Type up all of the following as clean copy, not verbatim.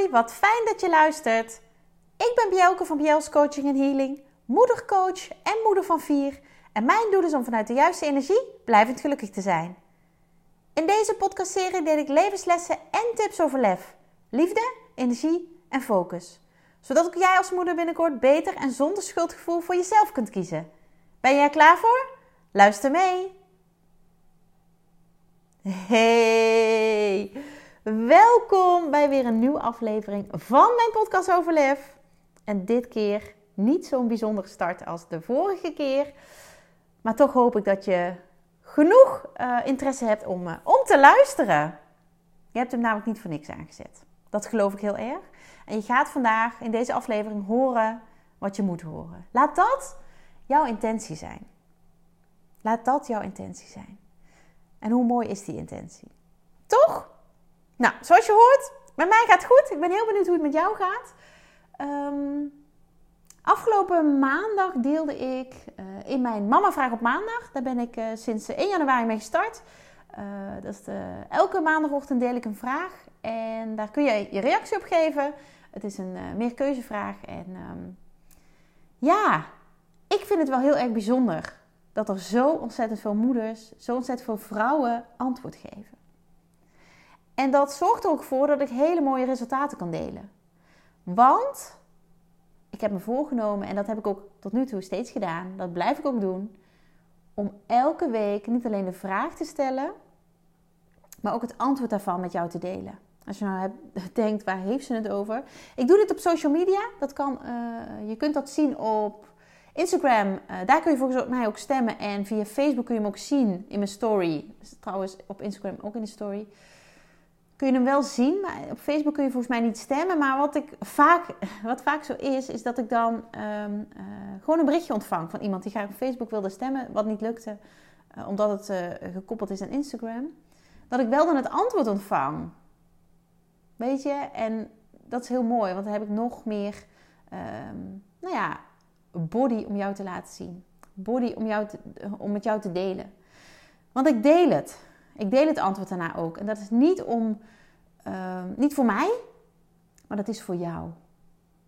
Hoi, wat fijn dat je luistert. Ik ben Bielke van Biel's Coaching en Healing, moedercoach en moeder van 4. En mijn doel is om vanuit de juiste energie blijvend gelukkig te zijn. In deze podcastserie deel ik levenslessen en tips over lef, liefde, energie en focus. Zodat ook jij als moeder binnenkort beter en zonder schuldgevoel voor jezelf kunt kiezen. Ben jij er klaar voor? Luister mee! Hey! Welkom bij weer een nieuwe aflevering van mijn podcast Overlev. En dit keer niet zo'n bijzondere start als de vorige keer. Maar toch hoop ik dat je genoeg interesse hebt om te luisteren. Je hebt hem namelijk niet voor niks aangezet. Dat geloof ik heel erg. En je gaat vandaag in deze aflevering horen wat je moet horen. Laat dat jouw intentie zijn. Laat dat jouw intentie zijn. En hoe mooi is die intentie? Toch? Nou, zoals je hoort, met mij gaat het goed. Ik ben heel benieuwd hoe het met jou gaat. Afgelopen maandag deelde ik in mijn Mama Vraag op maandag. Daar ben ik sinds 1 januari mee gestart. Elke maandagochtend deel ik een vraag. En daar kun je je reactie op geven. Het is een meerkeuzevraag. En ik vind het wel heel erg bijzonder dat er zo ontzettend veel moeders, zo ontzettend veel vrouwen antwoord geven. En dat zorgt er ook voor dat ik hele mooie resultaten kan delen. Want ik heb me voorgenomen, en dat heb ik ook tot nu toe steeds gedaan, dat blijf ik ook doen, om elke week niet alleen de vraag te stellen, maar ook het antwoord daarvan met jou te delen. Als je nou denkt, waar heeft ze het over? Ik doe dit op social media. Dat kan, je kunt dat zien op Instagram. Daar kun je volgens mij ook stemmen. En via Facebook kun je hem ook zien in mijn story. Trouwens, op Instagram ook in de story. Kun je hem wel zien, maar op Facebook kun je volgens mij niet stemmen. Maar wat vaak zo is dat ik dan gewoon een berichtje ontvang van iemand die graag op Facebook wilde stemmen. Wat niet lukte, omdat het gekoppeld is aan Instagram. Dat ik wel dan het antwoord ontvang. Weet je, en dat is heel mooi, want dan heb ik nog meer body om jou te laten zien. Body om met jou te delen. Want ik deel het. Ik deel het antwoord daarna ook. En dat is niet voor mij, maar dat is voor jou.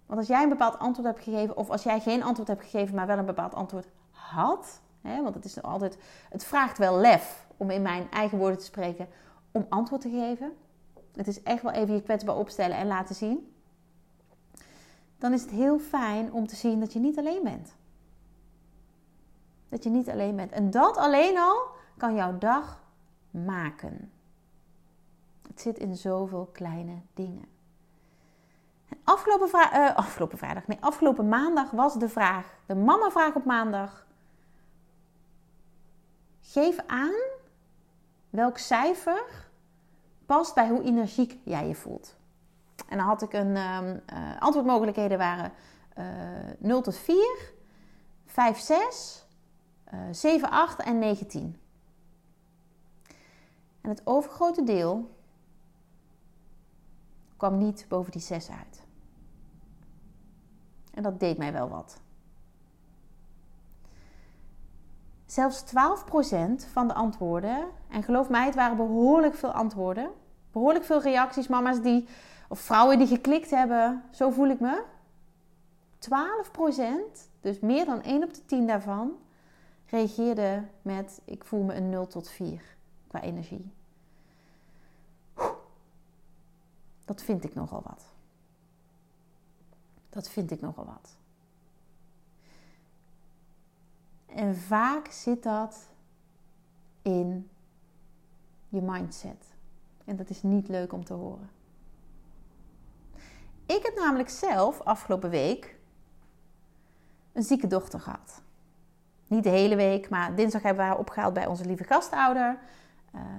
Want als jij een bepaald antwoord hebt gegeven, of als jij geen antwoord hebt gegeven, maar wel een bepaald antwoord had. Hè, want het is altijd, het vraagt wel lef, om in mijn eigen woorden te spreken, om antwoord te geven. Het is echt wel even je kwetsbaar opstellen en laten zien. Dan is het heel fijn om te zien dat je niet alleen bent. Dat je niet alleen bent. En dat alleen al kan jouw dag maken. Het zit in zoveel kleine dingen. En afgelopen maandag was de vraag, de mama vraag op maandag. Geef aan welk cijfer past bij hoe energiek jij je voelt. En dan had ik antwoordmogelijkheden waren 0 tot 4, 5, 6, 7, 8 en 19. En het overgrote deel kwam niet boven die 6 uit. En dat deed mij wel wat. Zelfs 12% van de antwoorden, en geloof mij, het waren behoorlijk veel antwoorden. Behoorlijk veel reacties, mama's die, of vrouwen die geklikt hebben. Zo voel ik me. 12%, dus meer dan 1 op de 10 daarvan, reageerde met ik voel me een 0 tot 4 qua energie. Dat vind ik nogal wat. En vaak zit dat in je mindset. En dat is niet leuk om te horen. Ik heb namelijk zelf afgelopen week een zieke dochter gehad. Niet de hele week, maar dinsdag hebben we haar opgehaald bij onze lieve gastouder.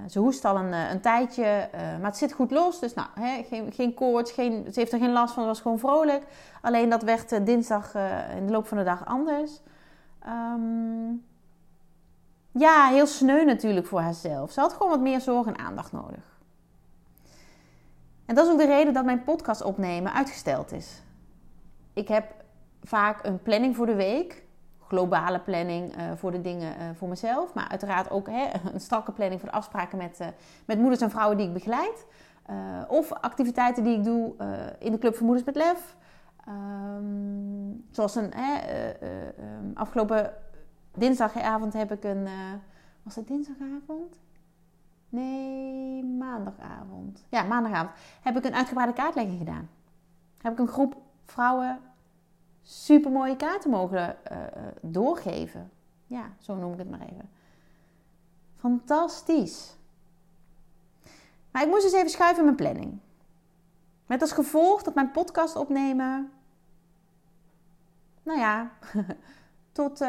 Ze hoest al een tijdje, maar het zit goed los. Dus nou, geen koorts, ze heeft er geen last van, ze was gewoon vrolijk. Alleen dat werd dinsdag in de loop van de dag anders. Heel sneu natuurlijk voor haarzelf. Ze had gewoon wat meer zorg en aandacht nodig. En dat is ook de reden dat mijn podcast opnemen uitgesteld is. Ik heb vaak een planning voor de week. Globale planning voor de dingen voor mezelf. Maar uiteraard ook een strakke planning voor de afspraken met moeders en vrouwen die ik begeleid. Of activiteiten die ik doe in de Club van Moeders met Lef. Zoals afgelopen dinsdagavond heb ik een... was dat dinsdagavond? Nee, maandagavond. Ja, maandagavond heb ik een uitgebreide kaartlegging gedaan. Heb ik een groep vrouwen supermooie kaarten mogen doorgeven. Ja, zo noem ik het maar even. Fantastisch. Maar ik moest dus even schuiven in mijn planning. Met als gevolg dat mijn podcast opnemen... nou ja, tot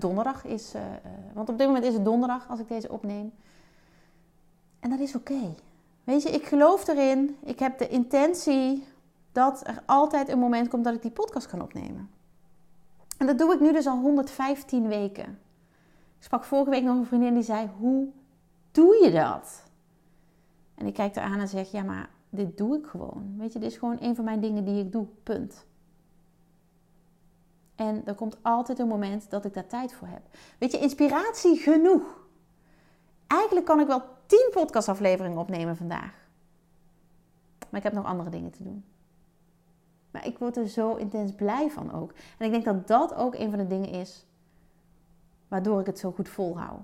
donderdag is... want op dit moment is het donderdag als ik deze opneem. En dat is oké. Weet je, ik geloof erin. Ik heb de intentie dat er altijd een moment komt dat ik die podcast kan opnemen. En dat doe ik nu dus al 115 weken. Ik sprak vorige week nog een vriendin die zei, hoe doe je dat? En ik kijk haar aan en zeg, ja, maar dit doe ik gewoon. Weet je, dit is gewoon een van mijn dingen die ik doe, punt. En er komt altijd een moment dat ik daar tijd voor heb. Weet je, inspiratie genoeg. Eigenlijk kan ik wel 10 podcastafleveringen opnemen vandaag. Maar ik heb nog andere dingen te doen. Maar ik word er zo intens blij van ook. En ik denk dat dat ook een van de dingen is waardoor ik het zo goed volhoud.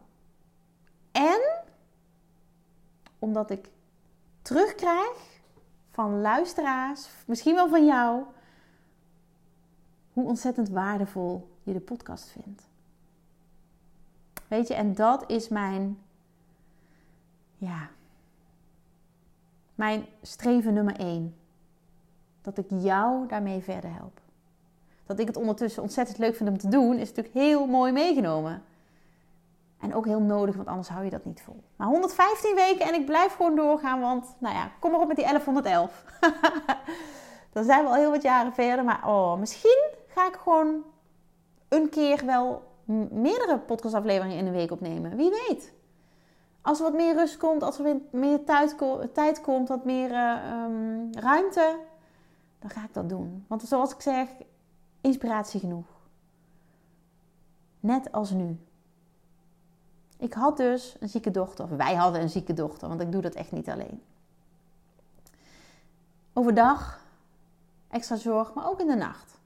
En omdat ik terugkrijg van luisteraars, misschien wel van jou, hoe ontzettend waardevol je de podcast vindt. Weet je, en dat is mijn streven nummer 1. Dat ik jou daarmee verder help. Dat ik het ondertussen ontzettend leuk vind om te doen, is natuurlijk heel mooi meegenomen. En ook heel nodig, want anders hou je dat niet vol. Maar 115 weken en ik blijf gewoon doorgaan, want nou ja, kom maar op met die 1111. Dan zijn we al heel wat jaren verder, maar misschien ga ik gewoon een keer wel meerdere podcastafleveringen in een week opnemen. Wie weet. Als er wat meer rust komt, als er weer meer tijd komt, wat meer ruimte, dan ga ik dat doen. Want zoals ik zeg, inspiratie genoeg. Net als nu. Ik had dus een zieke dochter. Of wij hadden een zieke dochter. Want ik doe dat echt niet alleen. Overdag. Extra zorg. Maar ook in de nacht.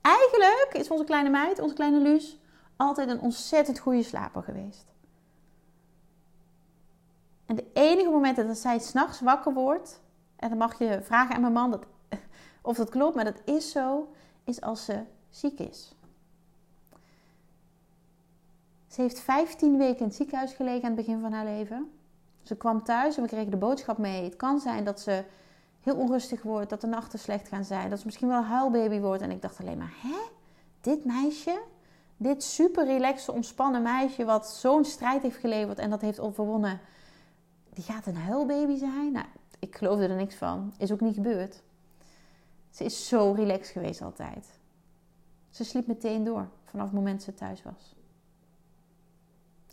Eigenlijk is onze kleine meid, onze kleine Luus, altijd een ontzettend goede slaper geweest. En de enige momenten dat zij 's nachts wakker wordt. En dan mag je vragen aan mijn man of dat klopt. Maar dat is zo. Is als ze ziek is. Ze heeft 15 weken in het ziekenhuis gelegen aan het begin van haar leven. Ze kwam thuis en we kregen de boodschap mee. Het kan zijn dat ze heel onrustig wordt, dat de nachten slecht gaan zijn. Dat ze misschien wel een huilbaby wordt. En ik dacht alleen maar, hè? Dit meisje? Dit super relaxe, ontspannen meisje wat zo'n strijd heeft geleverd en dat heeft overwonnen. Die gaat een huilbaby zijn? Nou, ik geloofde er niks van. Is ook niet gebeurd. Ze is zo relaxed geweest altijd. Ze sliep meteen door vanaf het moment dat ze thuis was.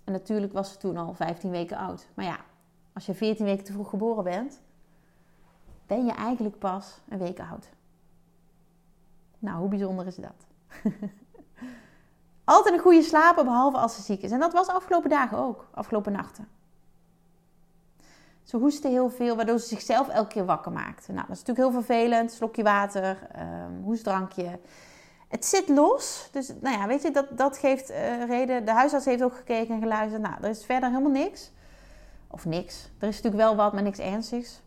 En natuurlijk was ze toen al 15 weken oud. Maar ja, als je 14 weken te vroeg geboren bent, ben je eigenlijk pas een week oud. Nou, hoe bijzonder is dat? Altijd een goede slaper, behalve als ze ziek is. En dat was afgelopen dagen ook, afgelopen nachten. Ze hoestte heel veel, waardoor ze zichzelf elke keer wakker maakte. Nou, dat is natuurlijk heel vervelend. Slokje water, hoestdrankje. Het zit los, dus nou ja, weet je, dat geeft reden. De huisarts heeft ook gekeken en geluisterd. Nou, er is verder helemaal niks. Of niks. Er is natuurlijk wel wat, maar niks ernstigs.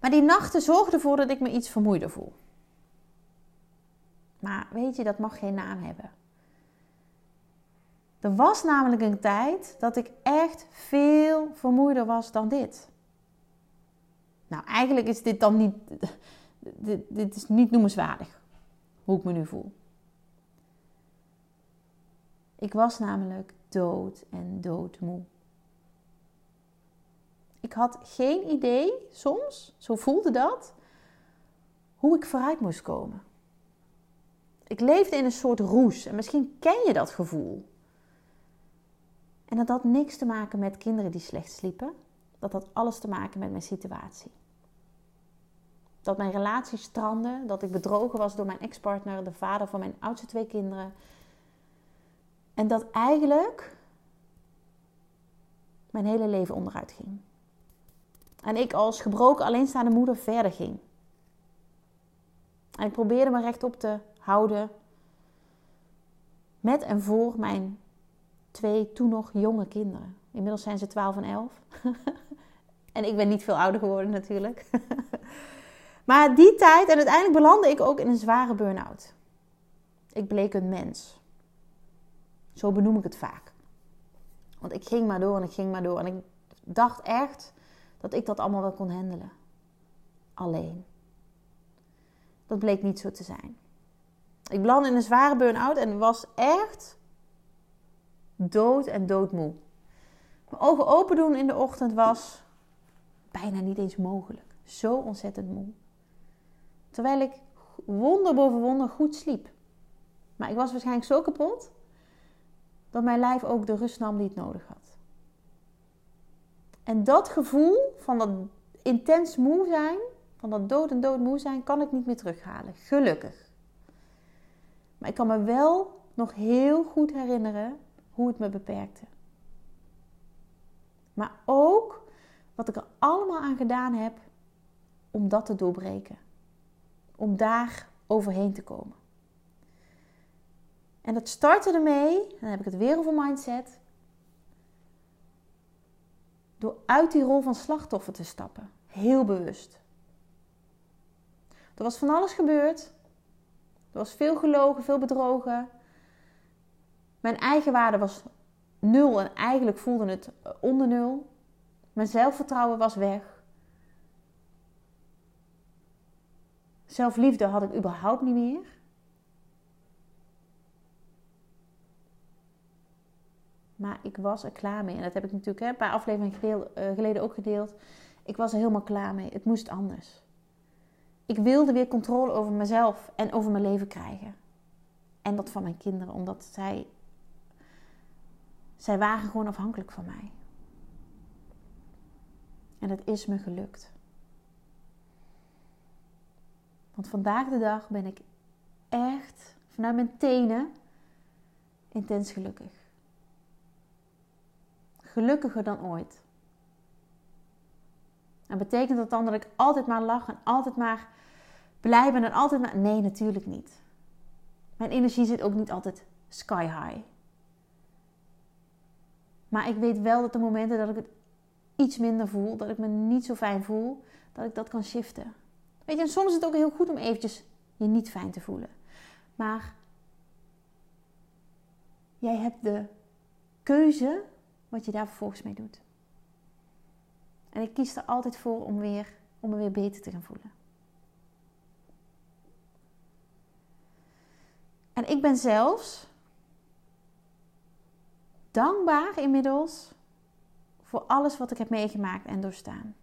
Maar die nachten zorgden ervoor dat ik me iets vermoeider voel. Maar weet je, dat mag geen naam hebben. Er was namelijk een tijd dat ik echt veel vermoeider was dan dit. Nou, eigenlijk is dit dan niet... Dit is niet noemenswaardig. Hoe ik me nu voel. Ik was namelijk dood en doodmoe. Ik had geen idee, soms, zo voelde dat, hoe ik vooruit moest komen. Ik leefde in een soort roes. En misschien ken je dat gevoel. En dat had niks te maken met kinderen die slecht sliepen. Dat had alles te maken met mijn situatie. Dat mijn relatie strandde, dat ik bedrogen was door mijn ex-partner, de vader van mijn oudste 2 kinderen. En dat eigenlijk mijn hele leven onderuit ging. En ik als gebroken alleenstaande moeder verder ging. En ik probeerde me rechtop te houden met en voor mijn 2 toen nog jonge kinderen. Inmiddels zijn ze 12 en 11. En ik ben niet veel ouder geworden natuurlijk. Maar die tijd, en uiteindelijk belandde ik ook in een zware burn-out. Ik bleek een mens. Zo benoem ik het vaak. Want ik ging maar door en ik ging maar door. En ik dacht echt dat ik dat allemaal wel kon handelen. Alleen. Dat bleek niet zo te zijn. Ik belandde in een zware burn-out en was echt dood en doodmoe. Mijn ogen open doen in de ochtend was bijna niet eens mogelijk. Zo ontzettend moe. Terwijl ik wonder boven wonder goed sliep. Maar ik was waarschijnlijk zo kapot dat mijn lijf ook de rust nam die het nodig had. En dat gevoel van dat intens moe zijn, van dat dood en doodmoe zijn, kan ik niet meer terughalen. Gelukkig. Maar ik kan me wel nog heel goed herinneren hoe het me beperkte. Maar ook wat ik er allemaal aan gedaan heb om dat te doorbreken. Om daar overheen te komen. En dat startte ermee, dan heb ik het weer over mindset, door uit die rol van slachtoffer te stappen. Heel bewust. Er was van alles gebeurd. Er was veel gelogen, veel bedrogen. Mijn eigenwaarde was 0 en eigenlijk voelde het onder 0. Mijn zelfvertrouwen was weg. Zelfliefde had ik überhaupt niet meer. Maar ik was er klaar mee. En dat heb ik natuurlijk een paar afleveringen geleden ook gedeeld. Ik was er helemaal klaar mee. Het moest anders. Ik wilde weer controle over mezelf en over mijn leven krijgen. En dat van mijn kinderen. Omdat zij waren gewoon afhankelijk van mij. En dat is me gelukt. Want vandaag de dag ben ik echt vanuit mijn tenen intens gelukkig. Gelukkiger dan ooit. En betekent dat dan dat ik altijd maar lach en altijd maar blij ben en altijd maar... Nee, natuurlijk niet. Mijn energie zit ook niet altijd sky high. Maar ik weet wel dat de momenten dat ik het iets minder voel, dat ik me niet zo fijn voel, dat ik dat kan shiften. Weet je, en soms is het ook heel goed om eventjes je niet fijn te voelen. Maar jij hebt de keuze wat je daar vervolgens mee doet. En ik kies er altijd voor om me weer beter te gaan voelen. En ik ben zelfs dankbaar inmiddels voor alles wat ik heb meegemaakt en doorstaan.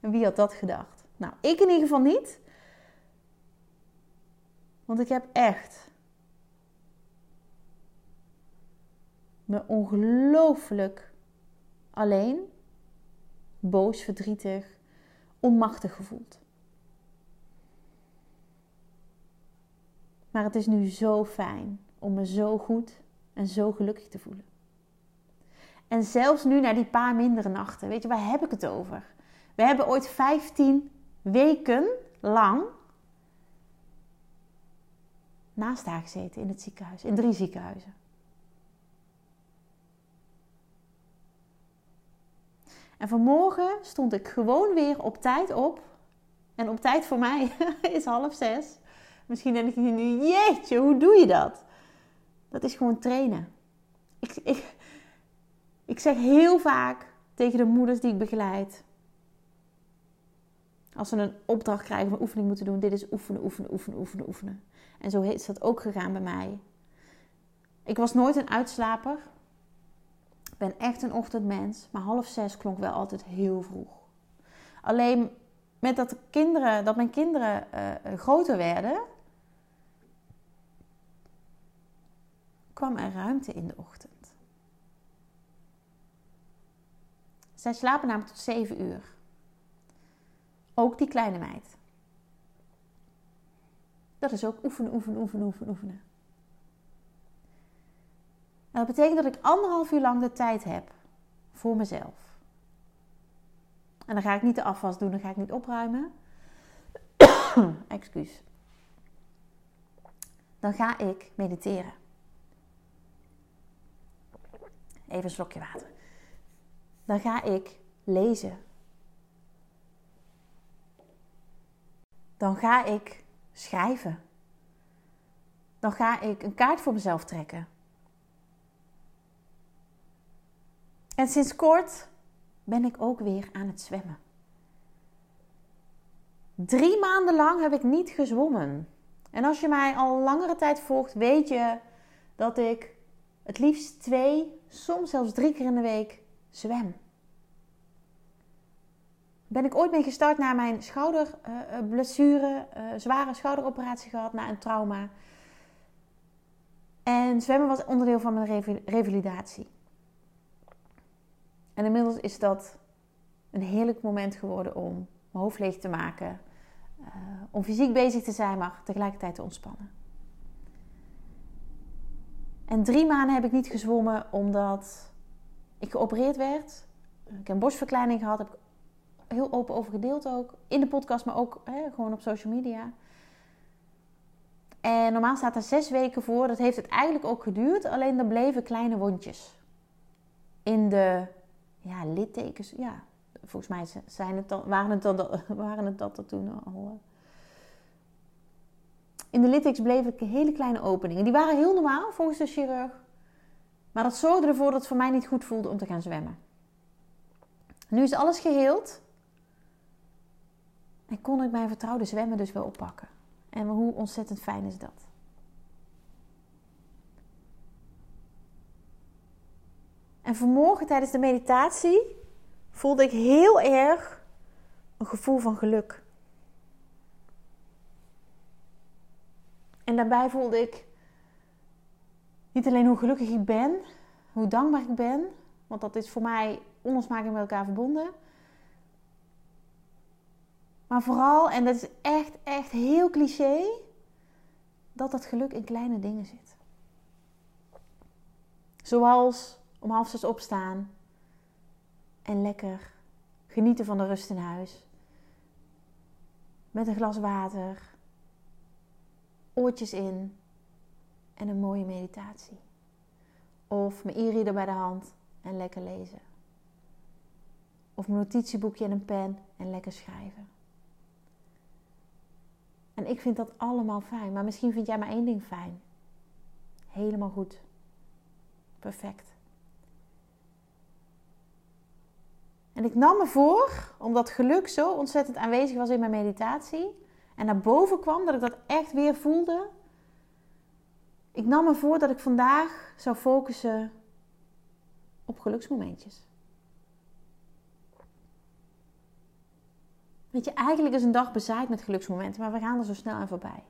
En wie had dat gedacht? Nou, ik in ieder geval niet. Want ik heb echt me ongelooflijk alleen, boos, verdrietig, onmachtig gevoeld. Maar het is nu zo fijn om me zo goed en zo gelukkig te voelen. En zelfs nu na die paar mindere nachten, weet je, waar heb ik het over? We hebben ooit 15 weken lang naast haar gezeten in het ziekenhuis, in 3 ziekenhuizen. En vanmorgen stond ik gewoon weer op tijd op. En op tijd voor mij is 5:30. Misschien denk ik nu, jeetje, hoe doe je dat? Dat is gewoon trainen. Ik zeg heel vaak tegen de moeders die ik begeleid. Als ze een opdracht krijgen of een oefening moeten doen. Dit is oefenen, oefenen, oefenen, oefenen, oefenen. En zo is dat ook gegaan bij mij. Ik was nooit een uitslaper. Ik ben echt een ochtendmens, maar 5:30 klonk wel altijd heel vroeg. Alleen met dat mijn kinderen groter werden, kwam er ruimte in de ochtend. Zij slapen namelijk tot 7 uur. Ook die kleine meid. Dat is ook oefenen, oefenen, oefenen, oefenen, oefenen. En dat betekent dat ik 1,5 uur lang de tijd heb voor mezelf. En dan ga ik niet de afwas doen, dan ga ik niet opruimen. Excuus. Dan ga ik mediteren. Even een slokje water. Dan ga ik lezen. Dan ga ik schrijven. Dan ga ik een kaart voor mezelf trekken. En sinds kort ben ik ook weer aan het zwemmen. 3 maanden lang heb ik niet gezwommen. En als je mij al langere tijd volgt, weet je dat ik het liefst 2, soms zelfs 3 keer in de week zwem. Ben ik ooit mee gestart na mijn schouderblessure, zware schouderoperatie gehad na een trauma. En zwemmen was onderdeel van mijn revalidatie. En inmiddels is dat een heerlijk moment geworden om mijn hoofd leeg te maken. Om fysiek bezig te zijn, maar tegelijkertijd te ontspannen. En 3 maanden heb ik niet gezwommen omdat ik geopereerd werd. Ik heb een borstverkleining gehad, heb ik heel open over gedeeld ook. In de podcast, maar ook gewoon op social media. En normaal staat er 6 weken voor. Dat heeft het eigenlijk ook geduurd. Alleen er bleven kleine wondjes. In de littekens. Ja, volgens mij waren het dat toen al. In de littekens bleven hele kleine openingen. Die waren heel normaal volgens de chirurg. Maar dat zorgde ervoor dat het voor mij niet goed voelde om te gaan zwemmen. Nu is alles geheeld. En kon ik mijn vertrouwde zwemmen dus wel oppakken. En hoe ontzettend fijn is dat. En vanmorgen tijdens de meditatie voelde ik heel erg een gevoel van geluk. En daarbij voelde ik niet alleen hoe gelukkig ik ben, hoe dankbaar ik ben. Want dat is voor mij onlosmakelijk met elkaar verbonden. Maar vooral, en dat is echt heel cliché, dat geluk in kleine dingen zit. Zoals om 5:30 opstaan en lekker genieten van de rust in huis. Met een glas water, oortjes in en een mooie meditatie. Of mijn e-reader bij de hand en lekker lezen. Of mijn notitieboekje en een pen en lekker schrijven. En ik vind dat allemaal fijn. Maar misschien vind jij maar 1 ding fijn. Helemaal goed. Perfect. En ik nam me voor, omdat geluk zo ontzettend aanwezig was in mijn meditatie. En naar boven kwam, dat ik dat echt weer voelde. Ik nam me voor dat ik vandaag zou focussen op geluksmomentjes. Weet je, eigenlijk is een dag bezaaid met geluksmomenten, maar we gaan er zo snel aan voorbij.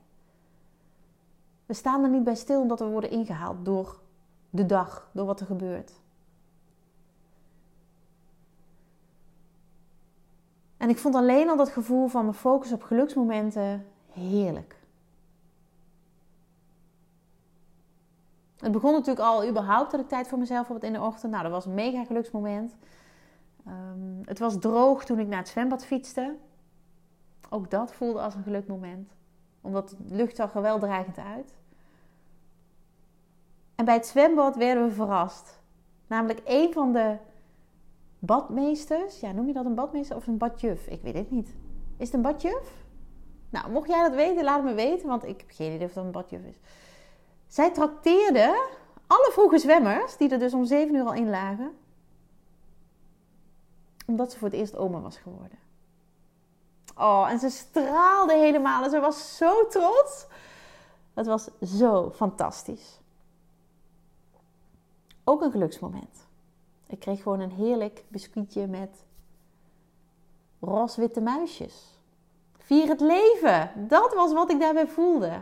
We staan er niet bij stil omdat we worden ingehaald door de dag, door wat er gebeurt. En ik vond alleen al dat gevoel van me focus op geluksmomenten heerlijk. Het begon natuurlijk al überhaupt dat ik tijd voor mezelf had in de ochtend. Nou, dat was een mega geluksmoment. Het was droog toen ik naar het zwembad fietste. Ook dat voelde als een gelukmoment. Omdat de lucht zag er wel dreigend uit. En bij het zwembad werden we verrast. Namelijk een van de badmeesters. Ja, noem je dat een badmeester of een badjuf? Ik weet het niet. Is het een badjuf? Nou, mocht jij dat weten, laat het me weten. Want ik heb geen idee of dat een badjuf is. Zij trakteerde alle vroege zwemmers, die er dus om 7:00 al in lagen. Omdat ze voor het eerst oma was geworden. Oh, en ze straalde helemaal. En ze was zo trots. Dat was zo fantastisch. Ook een geluksmoment. Ik kreeg gewoon een heerlijk biscuitje met roze-witte muisjes. Vier het leven. Dat was wat ik daarbij voelde.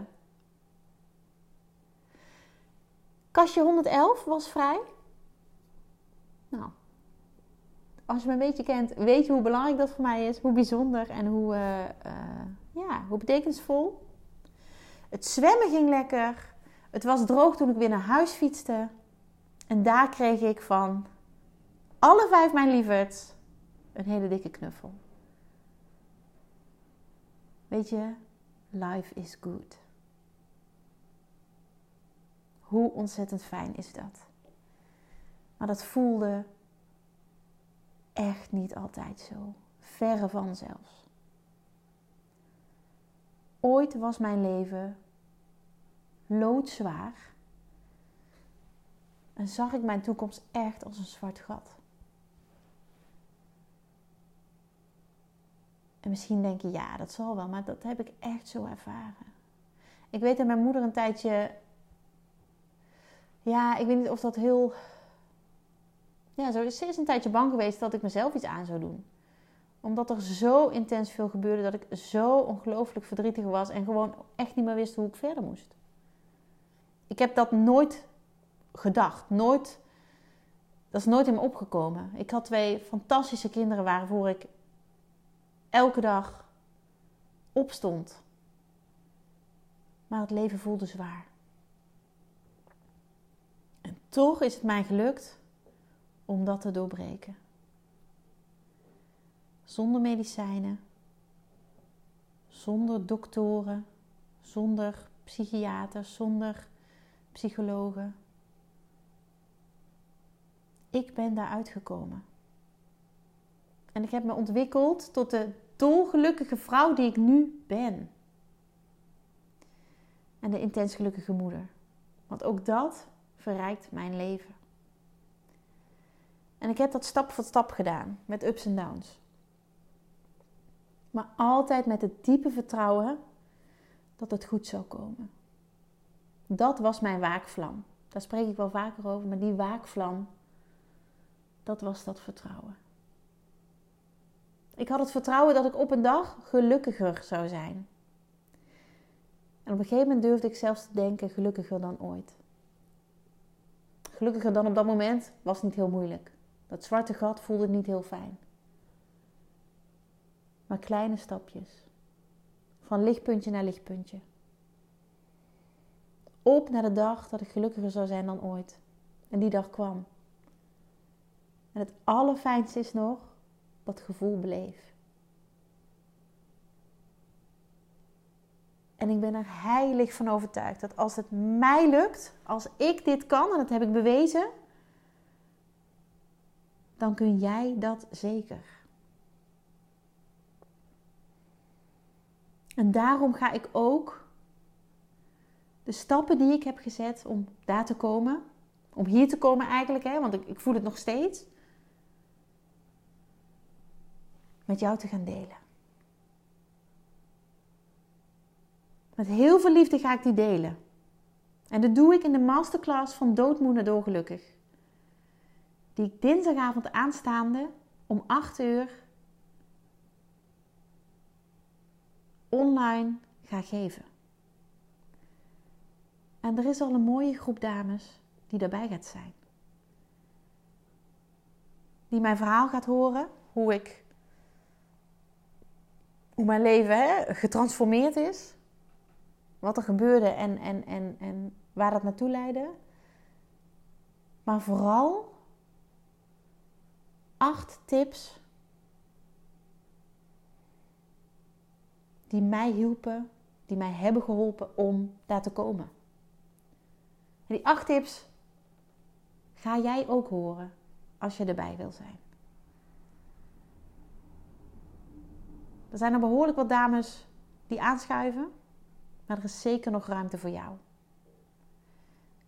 Kastje 111 was vrij. Nou, als je me een beetje kent, weet je hoe belangrijk dat voor mij is. Hoe bijzonder en hoe betekenisvol. Het zwemmen ging lekker. Het was droog toen ik weer naar huis fietste. En daar kreeg ik van alle 5 mijn lieverds een hele dikke knuffel. Weet je, life is good. Hoe ontzettend fijn is dat? Maar dat voelde echt niet altijd zo. Verre van zelfs. Ooit was mijn leven loodzwaar. En zag ik mijn toekomst echt als een zwart gat. En misschien denk je, ja, dat zal wel, maar dat heb ik echt zo ervaren. Ik weet dat mijn moeder een tijdje... Ja, ik weet niet of dat heel... Ja, zo is ze een tijdje bang geweest dat ik mezelf iets aan zou doen. Omdat er zo intens veel gebeurde dat ik zo ongelooflijk verdrietig was en gewoon echt niet meer wist hoe ik verder moest. Ik heb dat nooit gedacht. Nooit, dat is nooit in me opgekomen. Ik had 2 fantastische kinderen waarvoor ik elke dag opstond. Maar het leven voelde zwaar. En toch is het mij gelukt om dat te doorbreken. Zonder medicijnen, zonder doktoren, zonder psychiaters, zonder psychologen. Ik ben daar uitgekomen. En ik heb me ontwikkeld tot de dolgelukkige vrouw die ik nu ben. En de intens gelukkige moeder. Want ook dat verrijkt mijn leven. En ik heb dat stap voor stap gedaan, met ups en downs. Maar altijd met het diepe vertrouwen dat het goed zou komen. Dat was mijn waakvlam. Daar spreek ik wel vaker over, maar die waakvlam, dat was dat vertrouwen. Ik had het vertrouwen dat ik op een dag gelukkiger zou zijn. En op een gegeven moment durfde ik zelfs te denken, gelukkiger dan ooit. Gelukkiger dan op dat moment was niet heel moeilijk. Dat zwarte gat voelde niet heel fijn. Maar kleine stapjes. Van lichtpuntje naar lichtpuntje. Op naar de dag dat ik gelukkiger zou zijn dan ooit. En die dag kwam. En het allerfijnste is nog dat gevoel bleef. En ik ben er heilig van overtuigd dat als het mij lukt, als ik dit kan, en dat heb ik bewezen, dan kun jij dat zeker. En daarom ga ik ook de stappen die ik heb gezet om daar te komen, om hier te komen eigenlijk, hè, want ik voel het nog steeds, met jou te gaan delen. Met heel veel liefde ga ik die delen. En dat doe ik in de masterclass van Doodmoe naar dolgelukkig. Die ik dinsdagavond aanstaande om 20:00 online ga geven. En er is al een mooie groep dames die daarbij gaat zijn. Die mijn verhaal gaat horen, hoe mijn leven getransformeerd is. Wat er gebeurde en waar dat naartoe leidde. Maar vooral 8 tips die mij hielpen, die mij hebben geholpen om daar te komen. En die 8 tips ga jij ook horen als je erbij wil zijn. Er zijn er behoorlijk wat dames die aanschuiven. Maar er is zeker nog ruimte voor jou.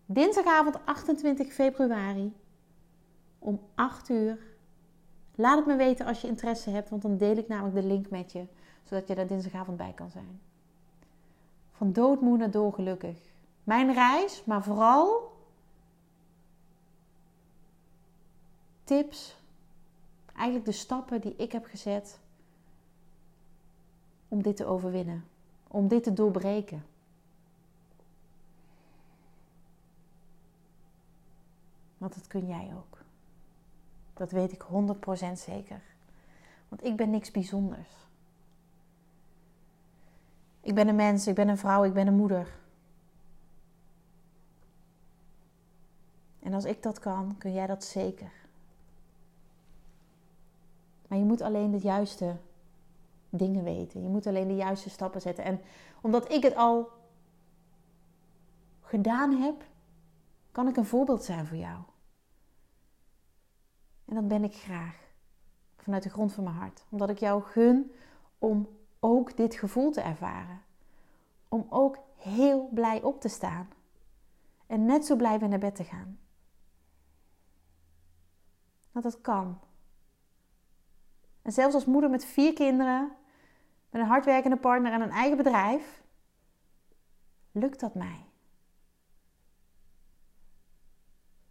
Dinsdagavond 28 februari om 20:00. Laat het me weten als je interesse hebt, want dan deel ik namelijk de link met je. Zodat je daar dinsdagavond bij kan zijn. Van doodmoe naar dolgelukkig. Mijn reis, maar vooral tips. Eigenlijk de stappen die ik heb gezet om dit te overwinnen. Om dit te doorbreken. Want dat kun jij ook. Dat weet ik 100% zeker. Want ik ben niks bijzonders. Ik ben een mens, ik ben een vrouw, ik ben een moeder. En als ik dat kan, kun jij dat zeker. Maar je moet alleen de juiste dingen weten. Je moet alleen de juiste stappen zetten. En omdat ik het al gedaan heb, kan ik een voorbeeld zijn voor jou. En dat ben ik graag. Vanuit de grond van mijn hart. Omdat ik jou gun om ook dit gevoel te ervaren. Om ook heel blij op te staan. En net zo blij weer naar bed te gaan. Dat het kan. En zelfs als moeder met 4 kinderen, met een hardwerkende partner en een eigen bedrijf, lukt dat mij.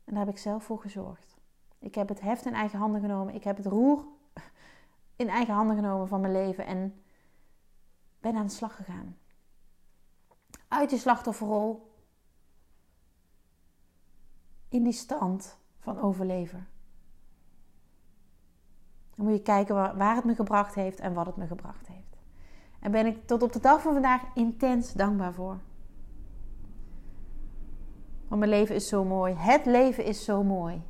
En daar heb ik zelf voor gezorgd. Ik heb het heft in eigen handen genomen. Ik heb het roer in eigen handen genomen van mijn leven. En ben aan de slag gegaan. Uit die slachtofferrol. In die stand van overleven. Dan moet je kijken waar het me gebracht heeft en wat het me gebracht heeft. En ben ik tot op de dag van vandaag intens dankbaar voor. Want mijn leven is zo mooi. Het leven is zo mooi.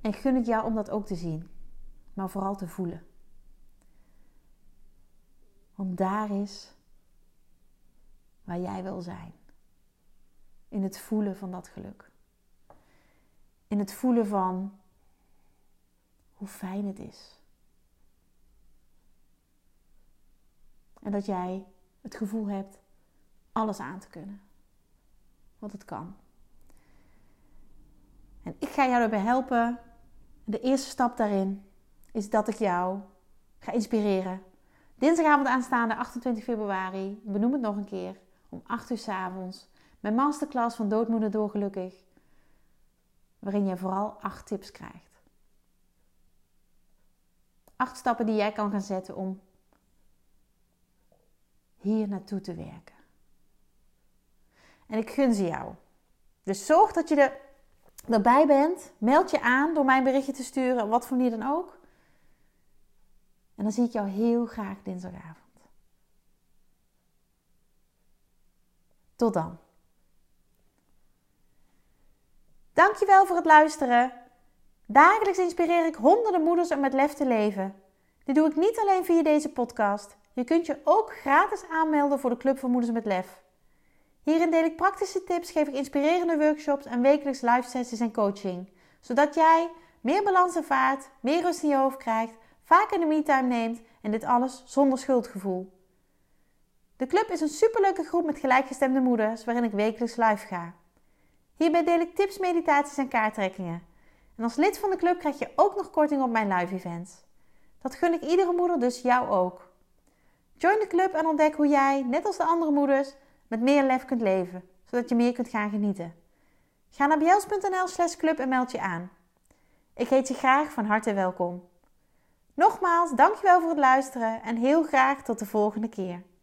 En gun het jou om dat ook te zien. Maar vooral te voelen. Want daar is waar jij wil zijn. In het voelen van dat geluk. In het voelen van hoe fijn het is. En dat jij het gevoel hebt alles aan te kunnen. Want het kan. En ik ga jou daarbij helpen. De eerste stap daarin is dat ik jou ga inspireren. Dinsdagavond aanstaande 28 februari, benoem het nog een keer, om 8 uur 's avonds. Mijn masterclass van Doodmoe naar dolgelukkig. Waarin je vooral 8 tips krijgt. 8 stappen die jij kan gaan zetten om hier naartoe te werken. En ik gun ze jou. Dus zorg dat je erbij bent. Meld je aan door mij een berichtje te sturen. Op wat voor manier dan ook. En dan zie ik jou heel graag dinsdagavond. Tot dan. Dankjewel voor het luisteren. Dagelijks inspireer ik honderden moeders om met lef te leven. Dit doe ik niet alleen via deze podcast. Je kunt je ook gratis aanmelden voor de Club van Moeders met Lef. Hierin deel ik praktische tips, geef ik inspirerende workshops en wekelijks live sessies en coaching. Zodat jij meer balans ervaart, meer rust in je hoofd krijgt, vaker de me-time neemt en dit alles zonder schuldgevoel. De club is een superleuke groep met gelijkgestemde moeders waarin ik wekelijks live ga. Hierbij deel ik tips, meditaties en kaarttrekkingen. En als lid van de club krijg je ook nog korting op mijn live events. Dat gun ik iedere moeder, dus jou ook. Join de club en ontdek hoe jij, net als de andere moeders, met meer lef kunt leven, zodat je meer kunt gaan genieten. Ga naar biels.nl/club en meld je aan. Ik heet je graag van harte welkom. Nogmaals, dankjewel voor het luisteren en heel graag tot de volgende keer.